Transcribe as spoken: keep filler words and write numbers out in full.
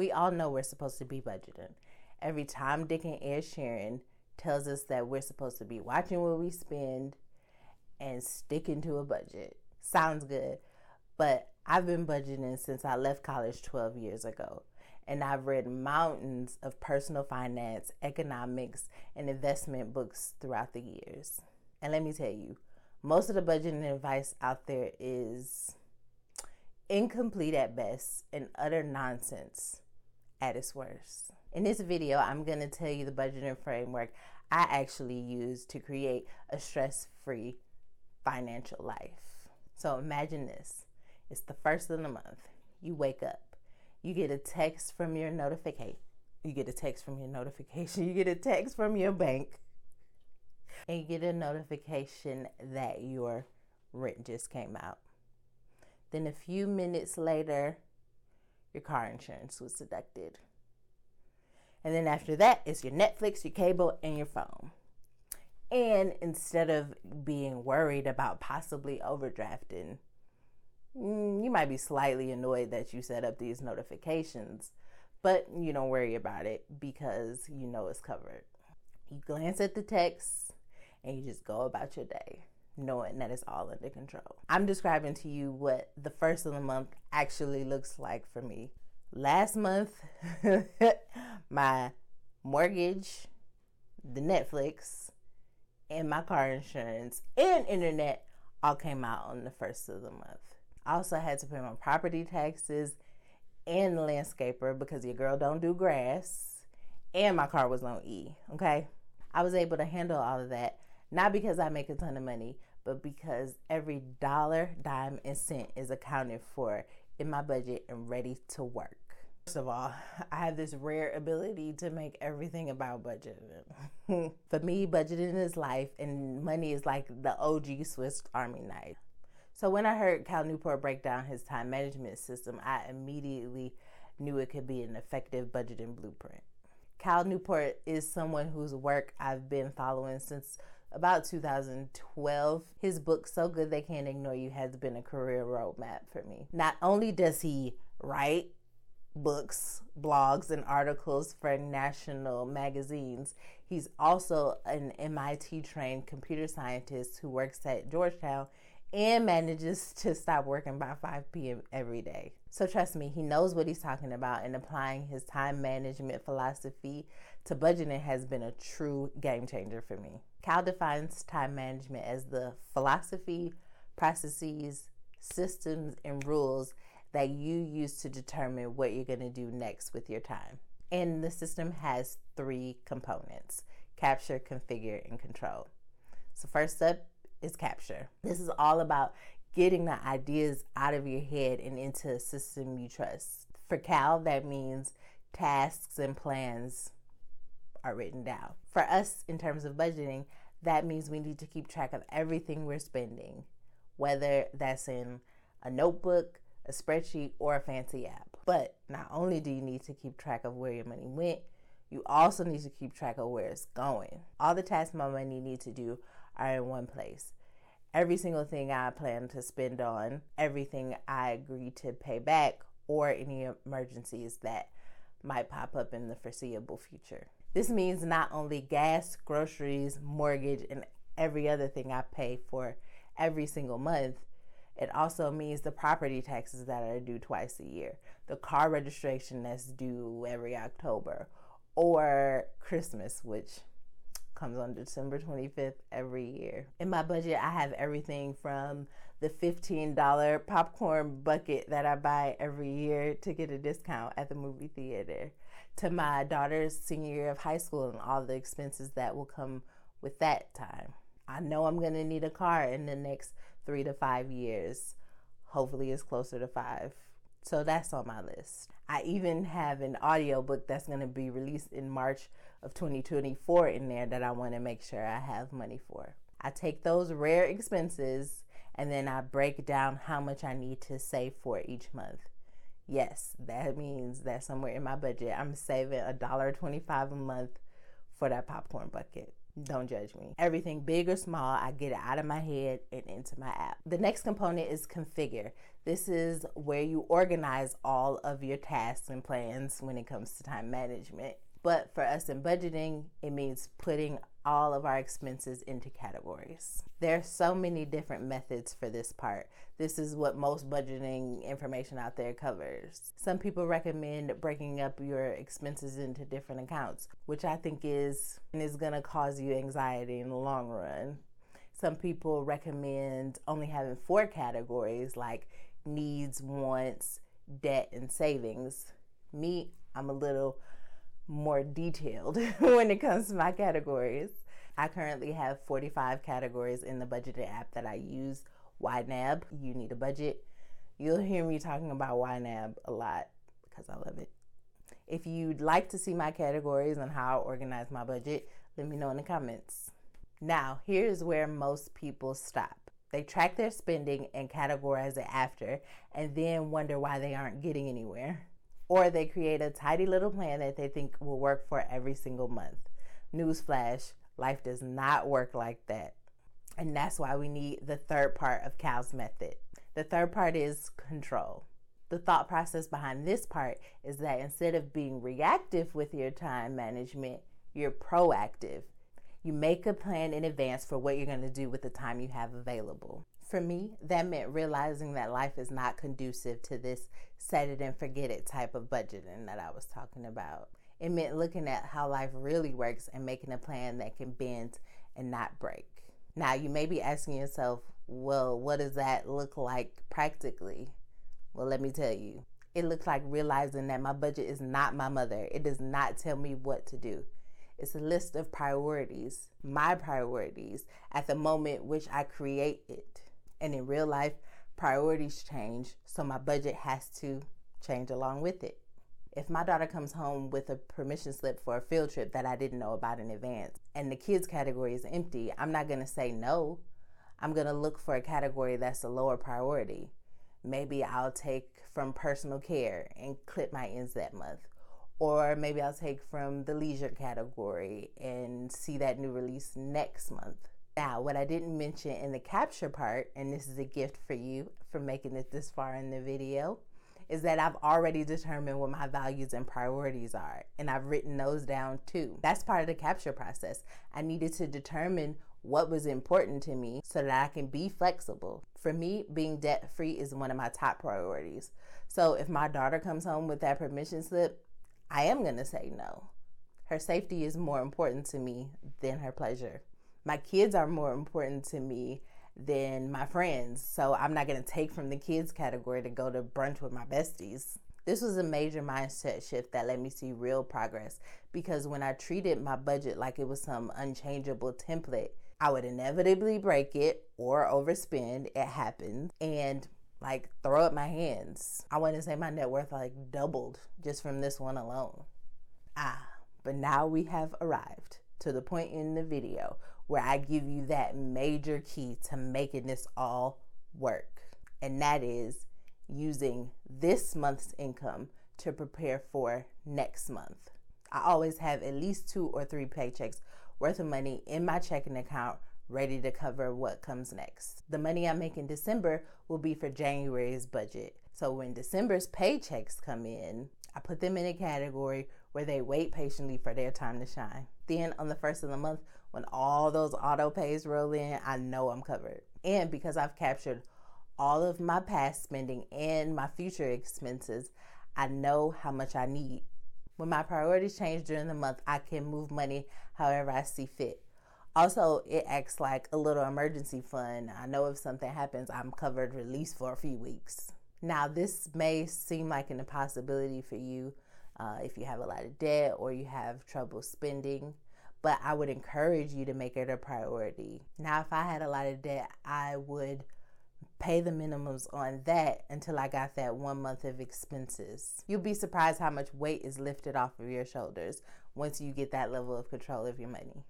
we all know we're supposed to be budgeting. Every time Dick and Ed Sheeran tells us that we're supposed to be watching what we spend and sticking to a budget. Sounds good, but I've been budgeting since I left college twelve years ago. And I've read mountains of personal finance, economics, and investment books throughout the years. And let me tell you, most of the budgeting advice out there is incomplete at best and utter nonsense at its worst. In this video, I'm going to tell you the budgeting framework I actually use to create a stress-free financial life. So imagine this. It's the first of the month. You wake up. You get a text from your notification. You get a text from your notification. You get a text from your bank. And you get a notification that your rent just came out. Then a few minutes later, your car insurance was deducted. And then after that, it's your Netflix, your cable, and your phone. And instead of being worried about possibly overdrafting, you might be slightly annoyed that you set up these notifications, but you don't worry about it because you know it's covered. You glance at the text and you just go about your day, knowing that it's all under control. I'm describing to you what the first of the month actually looks like for me. Last month, my mortgage, the Netflix, and my car insurance and internet all came out on the first of the month. I also had to pay my property taxes and the landscaper because your girl don't do grass, and my car was on E, okay? I was able to handle all of that, not because I make a ton of money, but because every dollar, dime, and cent is accounted for in my budget and ready to work. First of all, I have this rare ability to make everything about budgeting. For me, budgeting is life, and money is like the O G Swiss Army knife. So when I heard Cal Newport break down his time management system, I immediately knew it could be an effective budgeting blueprint. Cal Newport is someone whose work I've been following since about two thousand twelve. His book, So Good They Can't Ignore You, has been a career roadmap for me. Not only does he write books, blogs, and articles for national magazines, he's also an M I T-trained computer scientist who works at Georgetown and manages to stop working by five p.m. every day. So trust me, he knows what he's talking about, and applying his time management philosophy to budgeting has been a true game changer for me. Cal defines time management as the philosophy, processes, systems, and rules that you use to determine what you're going to do next with your time. And the system has three components: capture, configure, and control. So first up, is capture. This is all about getting the ideas out of your head and into a system you trust. For Cal, that means tasks and plans are written down. For us, in terms of budgeting, that means we need to keep track of everything we're spending, whether that's in a notebook, a spreadsheet, or a fancy app. But not only do you need to keep track of where your money went, you also need to keep track of where it's going. All the tasks my money needs to do are in one place. Every single thing I plan to spend on, everything I agree to pay back, or any emergencies that might pop up in the foreseeable future. This means not only gas, groceries, mortgage, and every other thing I pay for every single month, it also means the property taxes that are due twice a year, the car registration that's due every October, or Christmas, which comes on December twenty-fifth every year. In my budget, I have everything from the fifteen dollars popcorn bucket that I buy every year to get a discount at the movie theater, to my daughter's senior year of high school and all the expenses that will come with that time. I know I'm gonna need a car in the next three to five years. Hopefully it's closer to five. So that's on my list. I even have an audiobook that's gonna be released in March of twenty twenty-four in there that I want to make sure I have money for. I take those rare expenses and then I break down how much I need to save for each month. Yes, that means that somewhere in my budget I'm saving a dollar twenty-five a month for that popcorn bucket. Don't judge me. Everything big or small, I get it out of my head and into my app. The next component is configure. This is where you organize all of your tasks and plans when it comes to time management. But for us in budgeting, it means putting all of our expenses into categories. There are so many different methods for this part. This is what most budgeting information out there covers. Some people recommend breaking up your expenses into different accounts, which I think is and is going to cause you anxiety in the long run. Some people recommend only having four categories like needs, wants, debt, and savings. Me, I'm a little more detailed when it comes to my categories. I currently have forty-five categories in the budgeting app that I use. Y NAB, you need a budget. You'll hear me talking about Y NAB a lot because I love it. If you'd like to see my categories and how I organize my budget, let me know in the comments. Now, here's where most people stop. They track their spending and categorize it after, and then wonder why they aren't getting anywhere. Or they create a tidy little plan that they think will work for every single month. Newsflash, life does not work like that. And that's why we need the third part of Cal's method. The third part is control. The thought process behind this part is that instead of being reactive with your time management, you're proactive. You make a plan in advance for what you're going to do with the time you have available. For me, that meant realizing that life is not conducive to this set it and forget it type of budgeting that I was talking about. It meant looking at how life really works and making a plan that can bend and not break. Now, you may be asking yourself, well, what does that look like practically? Well, let me tell you. It looks like realizing that my budget is not my mother. It does not tell me what to do. It's a list of priorities, my priorities, at the moment which I create it. And in real life, priorities change, so my budget has to change along with it. If my daughter comes home with a permission slip for a field trip that I didn't know about in advance, and the kids category is empty, I'm not going to say no. I'm going to look for a category that's a lower priority. Maybe I'll take from personal care and clip my ends that month. Or maybe I'll take from the leisure category and see that new release next month. Now, what I didn't mention in the capture part, and this is a gift for you for making it this far in the video, is that I've already determined what my values and priorities are, and I've written those down too. That's part of the capture process. I needed to determine what was important to me so that I can be flexible. For me, being debt-free is one of my top priorities. So if my daughter comes home with that permission slip, I am going to say no. Her safety is more important to me than her pleasure. My kids are more important to me than my friends, so I'm not going to take from the kids category to go to brunch with my besties. This was a major mindset shift that let me see real progress, because when I treated my budget like it was some unchangeable template, I would inevitably break it or overspend. It happened. And like throw up my hands. I want to say my net worth like doubled just from this one alone. Ah, but now we have arrived to the point in the video where I give you that major key to making this all work. And that is using this month's income to prepare for next month. I always have at least two or three paychecks worth of money in my checking account ready to cover what comes next. The money I make in December will be for January's budget. So when December's paychecks come in, I put them in a category where they wait patiently for their time to shine. Then on the first of the month, when all those auto pays roll in, I know I'm covered. And because I've captured all of my past spending and my future expenses, I know how much I need. When my priorities change during the month, I can move money however I see fit. Also, it acts like a little emergency fund. I know if something happens, I'm covered, released for a few weeks. Now, this may seem like an impossibility for you uh, if you have a lot of debt or you have trouble spending, but I would encourage you to make it a priority. Now, if I had a lot of debt, I would pay the minimums on that until I got that one month of expenses. You'll be surprised how much weight is lifted off of your shoulders once you get that level of control of your money.